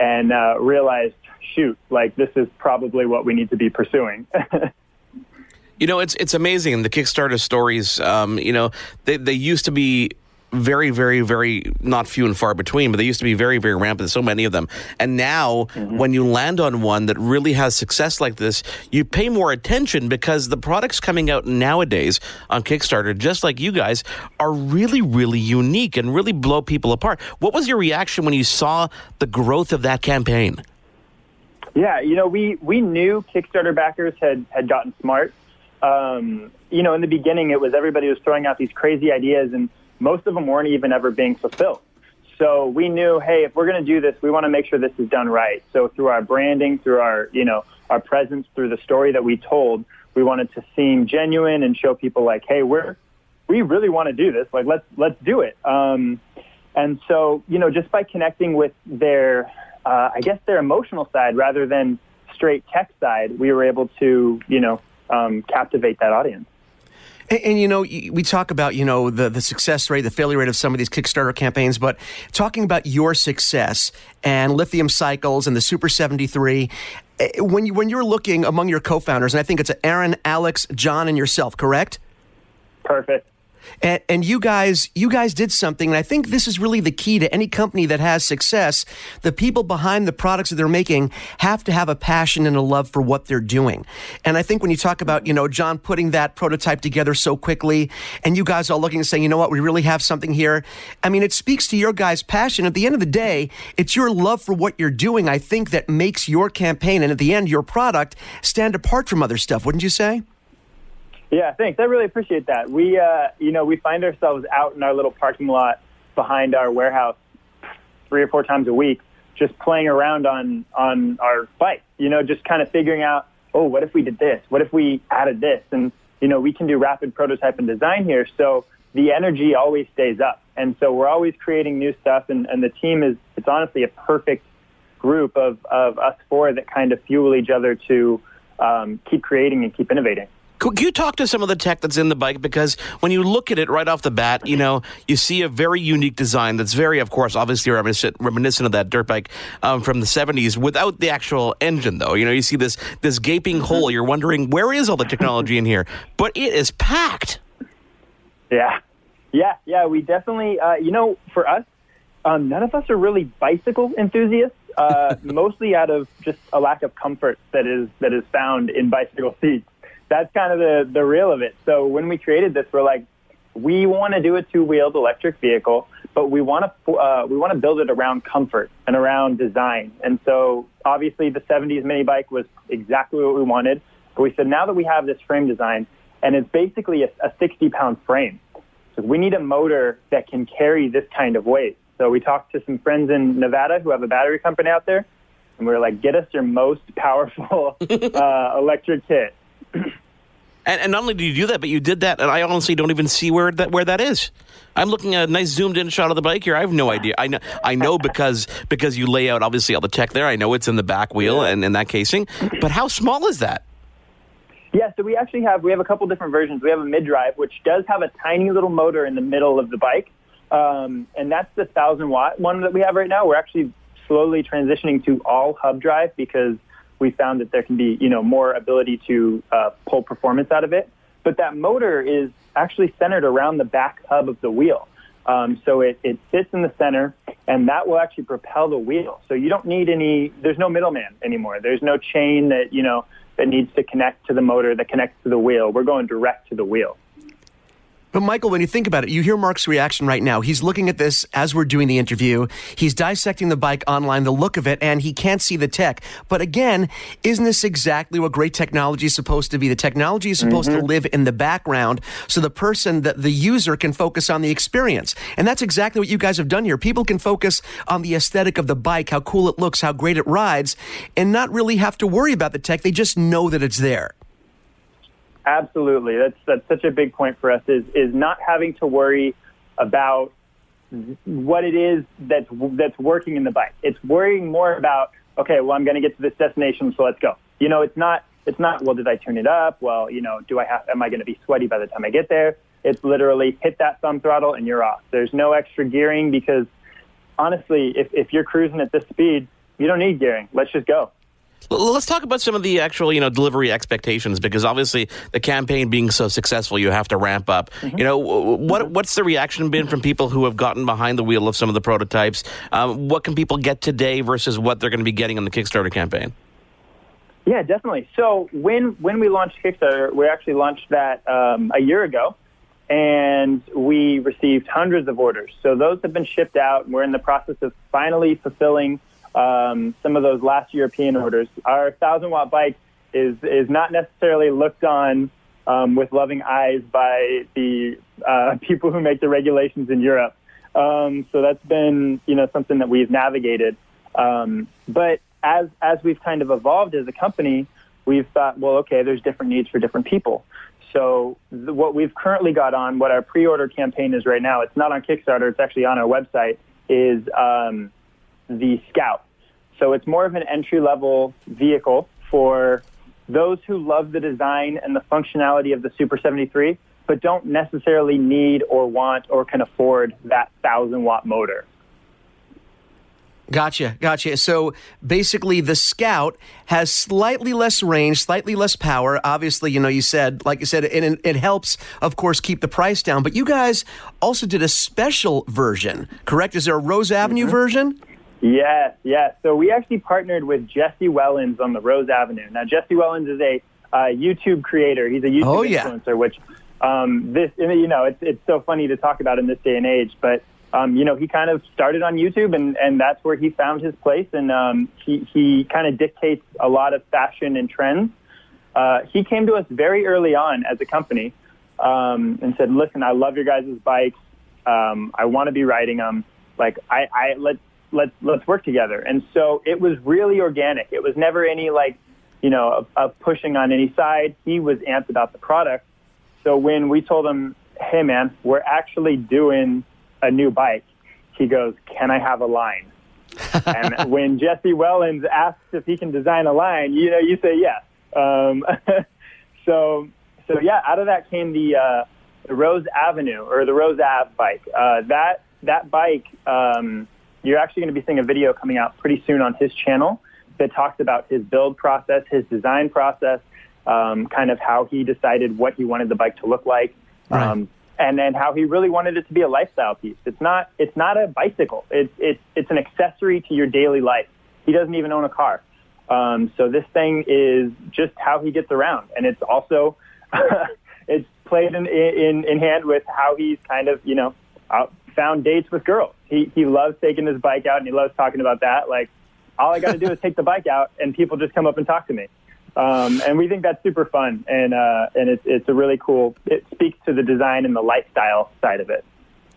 and uh, realized, shoot, like this is probably what we need to be pursuing. You know, it's it's amazing. The Kickstarter stories, um, you know, they, they used to be very, very, very, not few and far between, but they used to be very, very rampant, so many of them. And now mm-hmm. when you land on one that really has success like this, you pay more attention because the products coming out nowadays on Kickstarter, just like you guys, are really, really unique and really blow people apart. What was your reaction when you saw the growth of that campaign? Yeah, you know, we, we knew Kickstarter backers had, had gotten smart. Um, you know, in the beginning, it was everybody was throwing out these crazy ideas, and most of them weren't even ever being fulfilled. So we knew, hey, if we're going to do this, we want to make sure this is done right. So through our branding, through our, you know, our presence, through the story that we told, we wanted to seem genuine and show people like, hey, we're we really want to do this. Like, let's let's do it. Um, and so, you know, just by connecting with their Uh, I guess their emotional side rather than straight tech side, we were able to, you know, um, captivate that audience. And, and, you know, we talk about, you know, the, the success rate, the failure rate of some of these Kickstarter campaigns, but talking about your success and Lithium Cycles and the Super seventy-three, when, you, when you're looking among your co-founders, and I think it's Aaron, Alex, John, and yourself, correct? Perfect. And, and you guys you guys did something, and I think this is really the key to any company that has success. The people behind the products that they're making have to have a passion and a love for what they're doing. And I think when you talk about, you know, John putting that prototype together so quickly, and you guys all looking and saying, you know what, we really have something here. I mean, it speaks to your guys' passion. At the end of the day, it's your love for what you're doing, I think, that makes your campaign and at the end your product stand apart from other stuff, wouldn't you say? Yeah, thanks. I really appreciate that. We, uh, you know, we find ourselves out in our little parking lot behind our warehouse three or four times a week, just playing around on, on our bike, you know, just kind of figuring out, oh, what if we did this? What if we added this? And, you know, we can do rapid prototype and design here. So the energy always stays up. And so we're always creating new stuff, and, and the team is, it's honestly a perfect group of, of us four that kind of fuel each other to um, keep creating and keep innovating. Can you talk to some of the tech that's in the bike? Because when you look at it right off the bat, you know, you see a very unique design that's very, of course, obviously reminiscent, reminiscent of that dirt bike um, from the seventies without the actual engine, though. You know, you see this this gaping hole. You're wondering, where is all the technology in here? But it is packed. Yeah. Yeah, yeah, we definitely, uh, you know, for us, um, none of us are really bicycle enthusiasts. Uh, mostly out of just a lack of comfort that is that is found in bicycle seats. That's kind of the, the real of it. So when we created this, we're like, we want to do a two-wheeled electric vehicle, but we want to uh, we want to build it around comfort and around design. And so obviously the seventies mini bike was exactly what we wanted. But we said, now that we have this frame design, and it's basically a sixty-pound frame, so we need a motor that can carry this kind of weight. So we talked to some friends in Nevada who have a battery company out there, and we were like, get us your most powerful uh, electric kit. and, and not only did you do that, but you did that, and I honestly don't even see where that where that is. I'm looking at a nice zoomed-in shot of the bike here. I have no idea. I know, I know because because you lay out, obviously, all the tech there. I know it's in the back wheel and in that casing, but how small is that? Yeah, so we actually have we have a couple different versions. We have a mid-drive, which does have a tiny little motor in the middle of the bike. Um, and that's the one thousand watt one that we have right now. We're actually slowly transitioning to all hub drive because we found that there can be, you know, more ability to uh, pull performance out of it. But that motor is actually centered around the back hub of the wheel. Um, so it, it sits in the center, and that will actually propel the wheel. So you don't need any, there's no middleman anymore. There's no chain that, you know, that needs to connect to the motor that connects to the wheel. We're going direct to the wheel. But, Michael, when you think about it, you hear Mark's reaction right now. He's looking at this as we're doing the interview. He's dissecting the bike online, the look of it, and he can't see the tech. But, again, isn't this exactly what great technology is supposed to be? The technology is supposed mm-hmm. to live in the background so the person, the, the user, can focus on the experience. And that's exactly what you guys have done here. People can focus on the aesthetic of the bike, how cool it looks, how great it rides, and not really have to worry about the tech. They just know that it's there. Absolutely. That's that's such a big point for us is is not having to worry about what it is that's, that's working in the bike. It's worrying more about, okay, well, I'm going to get to this destination, so let's go. You know, it's not, it's not well, did I tune it up? Well, you know, do I have, am I going to be sweaty by the time I get there? It's literally hit that thumb throttle and you're off. There's no extra gearing because, honestly, if, if you're cruising at this speed, you don't need gearing. Let's just go. Let's talk about some of the actual, you know, delivery expectations, because obviously the campaign being so successful, you have to ramp up. Mm-hmm. You know, what what's the reaction been from people who have gotten behind the wheel of some of the prototypes? Um, what can people get today versus what they're going to be getting on the Kickstarter campaign? Yeah, definitely. So when when we launched Kickstarter, we actually launched that um, a year ago, and we received hundreds of orders. So those have been shipped out, and we're in the process of finally fulfilling Um, some of those last European orders. Our one thousand watt bike is is not necessarily looked on um, with loving eyes by the uh, people who make the regulations in Europe. Um, so that's been, you know, something that we've navigated. Um, but as as we've kind of evolved as a company, we've thought, well, okay, there's different needs for different people. So th- what we've currently got on, what our pre-order campaign is right now, it's not on Kickstarter, it's actually on our website, is um, the Scout. So it's more of an entry-level vehicle for those who love the design and the functionality of the Super seventy-three, but don't necessarily need or want or can afford that one thousand watt motor. Gotcha, gotcha. So basically the Scout has slightly less range, slightly less power. Obviously, you know, you said, like you said, it, it helps, of course, keep the price down. But you guys also did a special version, correct? Is there a Rose Avenue mm-hmm. version? Yes, yes. So we actually partnered with Jesse Wellens on the Rose Avenue. Now, Jesse Wellens is a uh, YouTube creator. He's a YouTube oh, yeah. influencer, which um, this, you know, it's it's so funny to talk about in this day and age. But um, you know, he kind of started on YouTube, and, and that's where he found his place. And um, he he kind of dictates a lot of fashion and trends. Uh, he came to us very early on as a company um, and said, "Listen, I love your guys' bikes. Um, I want to be riding them. Like, I, I let's." Let's let's work together." And so it was really organic. It was never any like, you know, of pushing on any side. He was amped about the product. So when we told him, "Hey, man, we're actually doing a new bike, he goes, can I have a line? And when Jesse Wellens asks if he can design a line, you know, you say yes. Um, so, so yeah, out of that came the, uh, the Rose Avenue or the Rose Ave bike. Uh, that that bike, um, you're actually going to be seeing a video coming out pretty soon on his channel that talks about his build process, his design process, um, kind of how he decided what he wanted the bike to look like. Right. Um, and then how he really wanted it to be a lifestyle piece. It's not, it's not a bicycle. It's, it's, it's an accessory to your daily life. He doesn't even own a car. Um, so this thing is just how he gets around. And it's also, it's played in, in, in hand with how he's kind of, you know, out, found dates with girls. He, he loves taking his bike out and he loves talking about that. Like, all I got to do is take the bike out and people just come up and talk to me. Um, and we think that's super fun, and uh, and it's it's a really cool. It speaks to the design and the lifestyle side of it.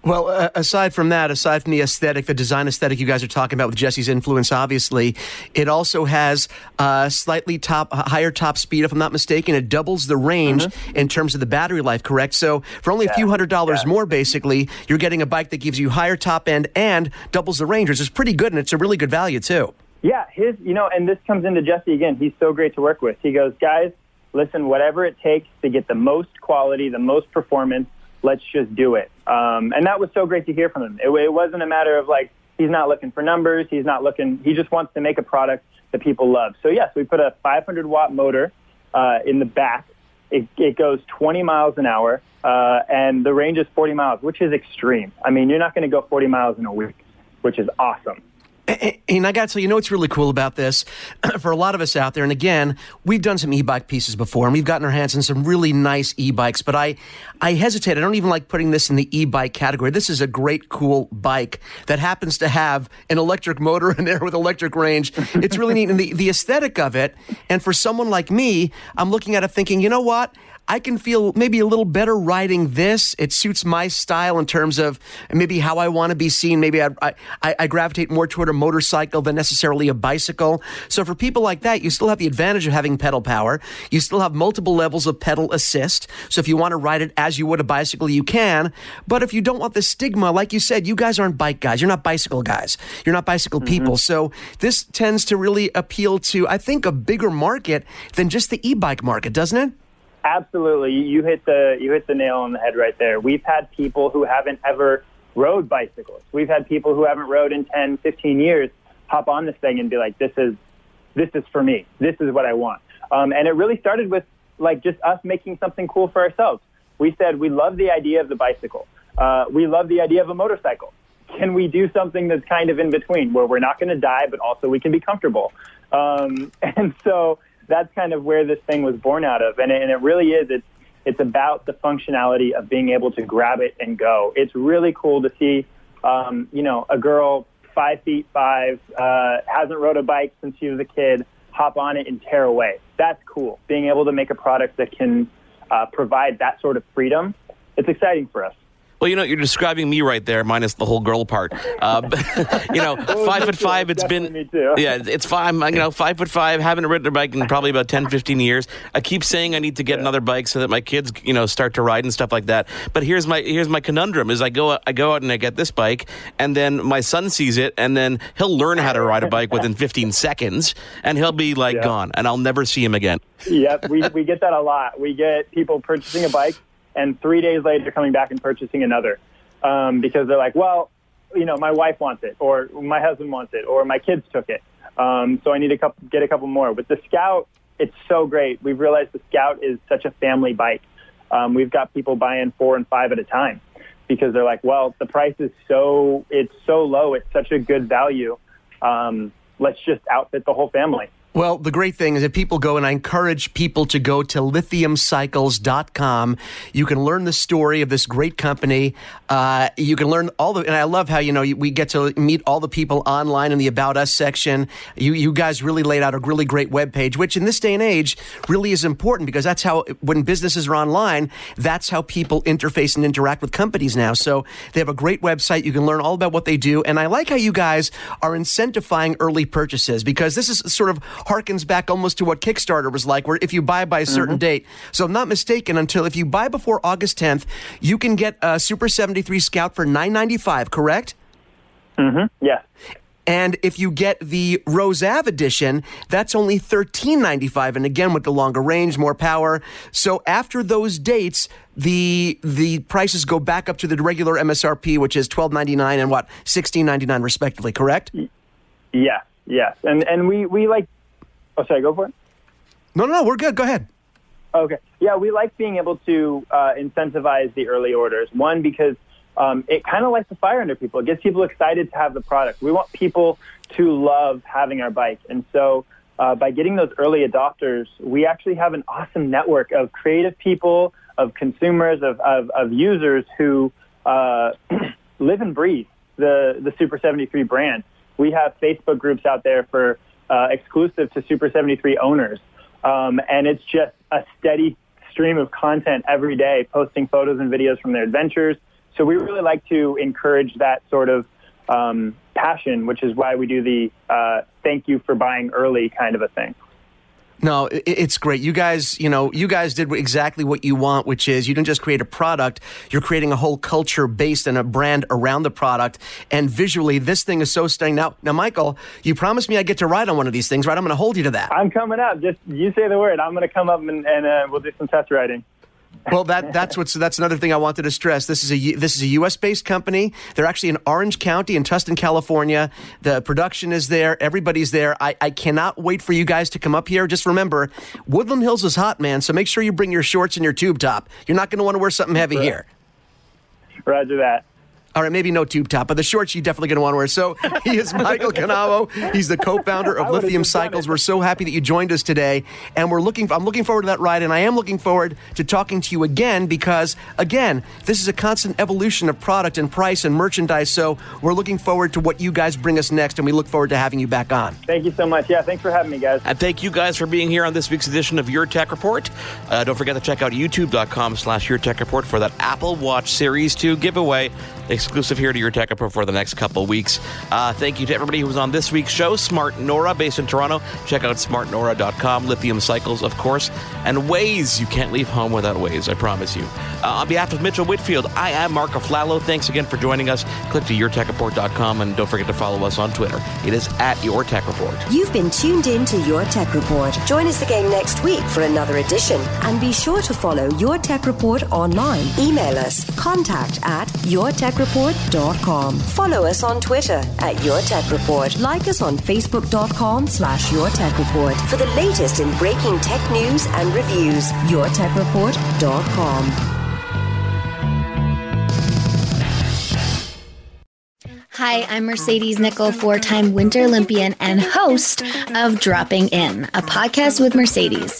Well, uh, aside from that, aside from the aesthetic, the design aesthetic you guys are talking about with Jesse's influence, obviously, it also has uh, slightly top, higher top speed, if I'm not mistaken. It doubles the range mm-hmm. in terms of the battery life, correct? So for only yeah. a few hundred dollars yeah. more, basically, you're getting a bike that gives you higher top end and doubles the range, which is pretty good, and it's a really good value, too. Yeah, his, you know, and this comes into Jesse again. He's so great to work with. He goes, guys, listen, whatever it takes to get the most quality, the most performance, let's just do it. Um, and that was so great to hear from him. It, it wasn't a matter of like, he's not looking for numbers. He's not looking, he just wants to make a product that people love. So yes, we put a five hundred watt motor uh, in the back. It, it goes twenty miles an hour uh, and the range is forty miles, which is extreme. I mean, you're not going to go forty miles in a week, which is awesome. And I got to tell you, you know what's really cool about this for a lot of us out there, and again, we've done some e-bike pieces before, and we've gotten our hands on some really nice e-bikes, but I, I hesitate. I don't even like putting this in the e-bike category. This is a great, cool bike that happens to have an electric motor in there with electric range. It's really neat, and the, the aesthetic of it, and for someone like me, I'm looking at it thinking, you know what? I can feel maybe a little better riding this. It suits my style in terms of maybe how I want to be seen. Maybe I, I, I gravitate more toward a motorcycle than necessarily a bicycle. So for people like that, you still have the advantage of having pedal power. You still have multiple levels of pedal assist. So if you want to ride it as you would a bicycle, you can. But if you don't want the stigma, like you said, you guys aren't bike guys. You're not bicycle guys. You're not bicycle mm-hmm. people. So this tends to really appeal to, I think, a bigger market than just the e-bike market, doesn't it? Absolutely. You hit the you hit the nail on the head right there. We've had people who haven't ever rode bicycles. We've had people who haven't rode in ten, fifteen years hop on this thing and be like, this is this is for me. This is what I want. Um, and it really started with like just us making something cool for ourselves. We said we love the idea of the bicycle. Uh, we love the idea of a motorcycle. Can we do something that's kind of in between where we're not going to die, but also we can be comfortable? Um, and so... that's kind of where this thing was born out of. And it, and it really is. It's, it's about the functionality of being able to grab it and go. It's really cool to see, um, you know, a girl five feet five, uh, hasn't rode a bike since she was a kid, hop on it and tear away. That's cool. Being able to make a product that can uh, provide that sort of freedom, it's exciting for us. Well, you know, you're describing me right there, minus the whole girl part. Uh, you know, oh, five foot five. It's been, me too. yeah, it's five. You know, five foot five. Haven't ridden a bike in probably about ten, fifteen years. I keep saying I need to get yeah. another bike so that my kids, you know, start to ride and stuff like that. But here's my here's my conundrum: is I go I go out and I get this bike, and then my son sees it, and then he'll learn how to ride a bike within fifteen seconds, and he'll be like yeah. gone, and I'll never see him again. Yep, we we get that a lot. We get people purchasing a bike. And three days later, coming back and purchasing another um, because they're like, well, you know, my wife wants it or my husband wants it or my kids took it. Um, so I need to couple, get a couple more. But the Scout, it's so great. We've realized the Scout is such a family bike. Um, we've got people buying four and five at a time because they're like, well, the price is so, it's so low. It's such a good value. Um, let's just outfit the whole family. Well, the great thing is that people go, and I encourage people to go to lithium cycles dot com. You can learn the story of this great company. Uh, you can learn all the, and I love how, you know, we get to meet all the people online in the About Us section. You you guys really laid out a really great webpage, which in this day and age really is important because that's how, when businesses are online, that's how people interface and interact with companies now. So they have a great website. You can learn all about what they do. And I like how you guys are incentivizing early purchases because this is sort of harkens back almost to what Kickstarter was like, where if you buy by a certain mm-hmm. date. So I'm not mistaken, until if you buy before August tenth, you can get a Super seventy-three Scout for nine ninety-five, correct? Mm-hmm, yeah. And if you get the Rose Ave edition, that's only thirteen ninety-five, and again with the longer range, more power. So after those dates, the the prices go back up to the regular M S R P, which is twelve ninety-nine and what sixteen ninety-nine respectively. Correct? Yeah, yeah. And and we we like. Oh, sorry, go for it. No, no, no. We're good. Go ahead. Okay. Yeah, we like being able to uh, incentivize the early orders. One, because. Um, it kind of lights the fire under people. It gets people excited to have the product. We want people to love having our bike. And so uh, by getting those early adopters, we actually have an awesome network of creative people, of consumers, of, of, of users who uh, live and breathe the, the Super seventy-three brand. We have Facebook groups out there for uh, exclusive to Super seventy-three owners. Um, and it's just a steady stream of content every day, posting photos and videos from their adventures. So we really like to encourage that sort of um, passion, which is why we do the uh, thank you for buying early kind of a thing. No, it's great. You guys, you know, you guys did exactly what you want, which is you didn't just create a product. You're creating a whole culture based and a brand around the product. And visually, this thing is so stunning. Now, now, Michael, you promised me I get to ride on one of these things, right? I'm going to hold you to that. I'm coming up. Just you say the word. I'm going to come up and, and uh, we'll do some test riding. Well, that that's what's that's another thing I wanted to stress. This is a this is a U S based company. They're actually in Orange County in Tustin, California. The production is there. Everybody's there. I, I cannot wait for you guys to come up here. Just remember, Woodland Hills is hot, man. So make sure you bring your shorts and your tube top. You're not going to want to wear something heavy right. here. Roger that. All right, maybe no tube top, but the shorts you're definitely going to want to wear. So he is Michael Canavo. He's the co-founder of Lithium Cycles. We're so happy that you joined us today, and we're looking. I'm looking forward to that ride, and I am looking forward to talking to you again because, again, this is a constant evolution of product and price and merchandise. So we're looking forward to what you guys bring us next, and we look forward to having you back on. Thank you so much. Yeah, thanks for having me, guys. And thank you guys for being here on this week's edition of Your Tech Report. Uh, don't forget to check out youtube dot com slash Your Tech Report for that Apple Watch Series two giveaway. Exclusive here to Your Tech Report for the next couple of weeks. Uh, thank you to everybody who was on this week's show. Smart Nora, based in Toronto. Check out smart nora dot com. Lithium Cycles, of course. And Waze. You can't leave home without Waze, I promise you. Uh, on behalf of Mitchell Whitfield, I am Marco Flallo. Thanks again for joining us. Click to your tech report dot com and don't forget to follow us on Twitter. It is at Your Tech Report. You've been tuned in to Your Tech Report. Join us again next week for another edition. And be sure to follow Your Tech Report online. Email us, contact at your tech report dot com. Follow us on Twitter at Your Tech Report. Like us on facebook dot com slash Your Tech Report for the latest in breaking tech news and reviews. your tech report dot com. Hi, I'm Mercedes Nickel, four-time Winter Olympian and host of Dropping In, a podcast with Mercedes.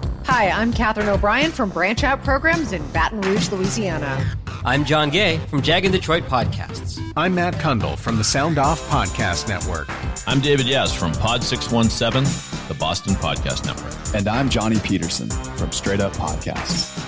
Hi, I'm Catherine O'Brien from Branch Out Programs in Baton Rouge, Louisiana. I'm John Gay from Jag and Detroit Podcasts. I'm Matt Kundle from the Sound Off Podcast Network. I'm David Yes from Pod six one seven, the Boston Podcast Network. And I'm Johnny Peterson from Straight Up Podcasts.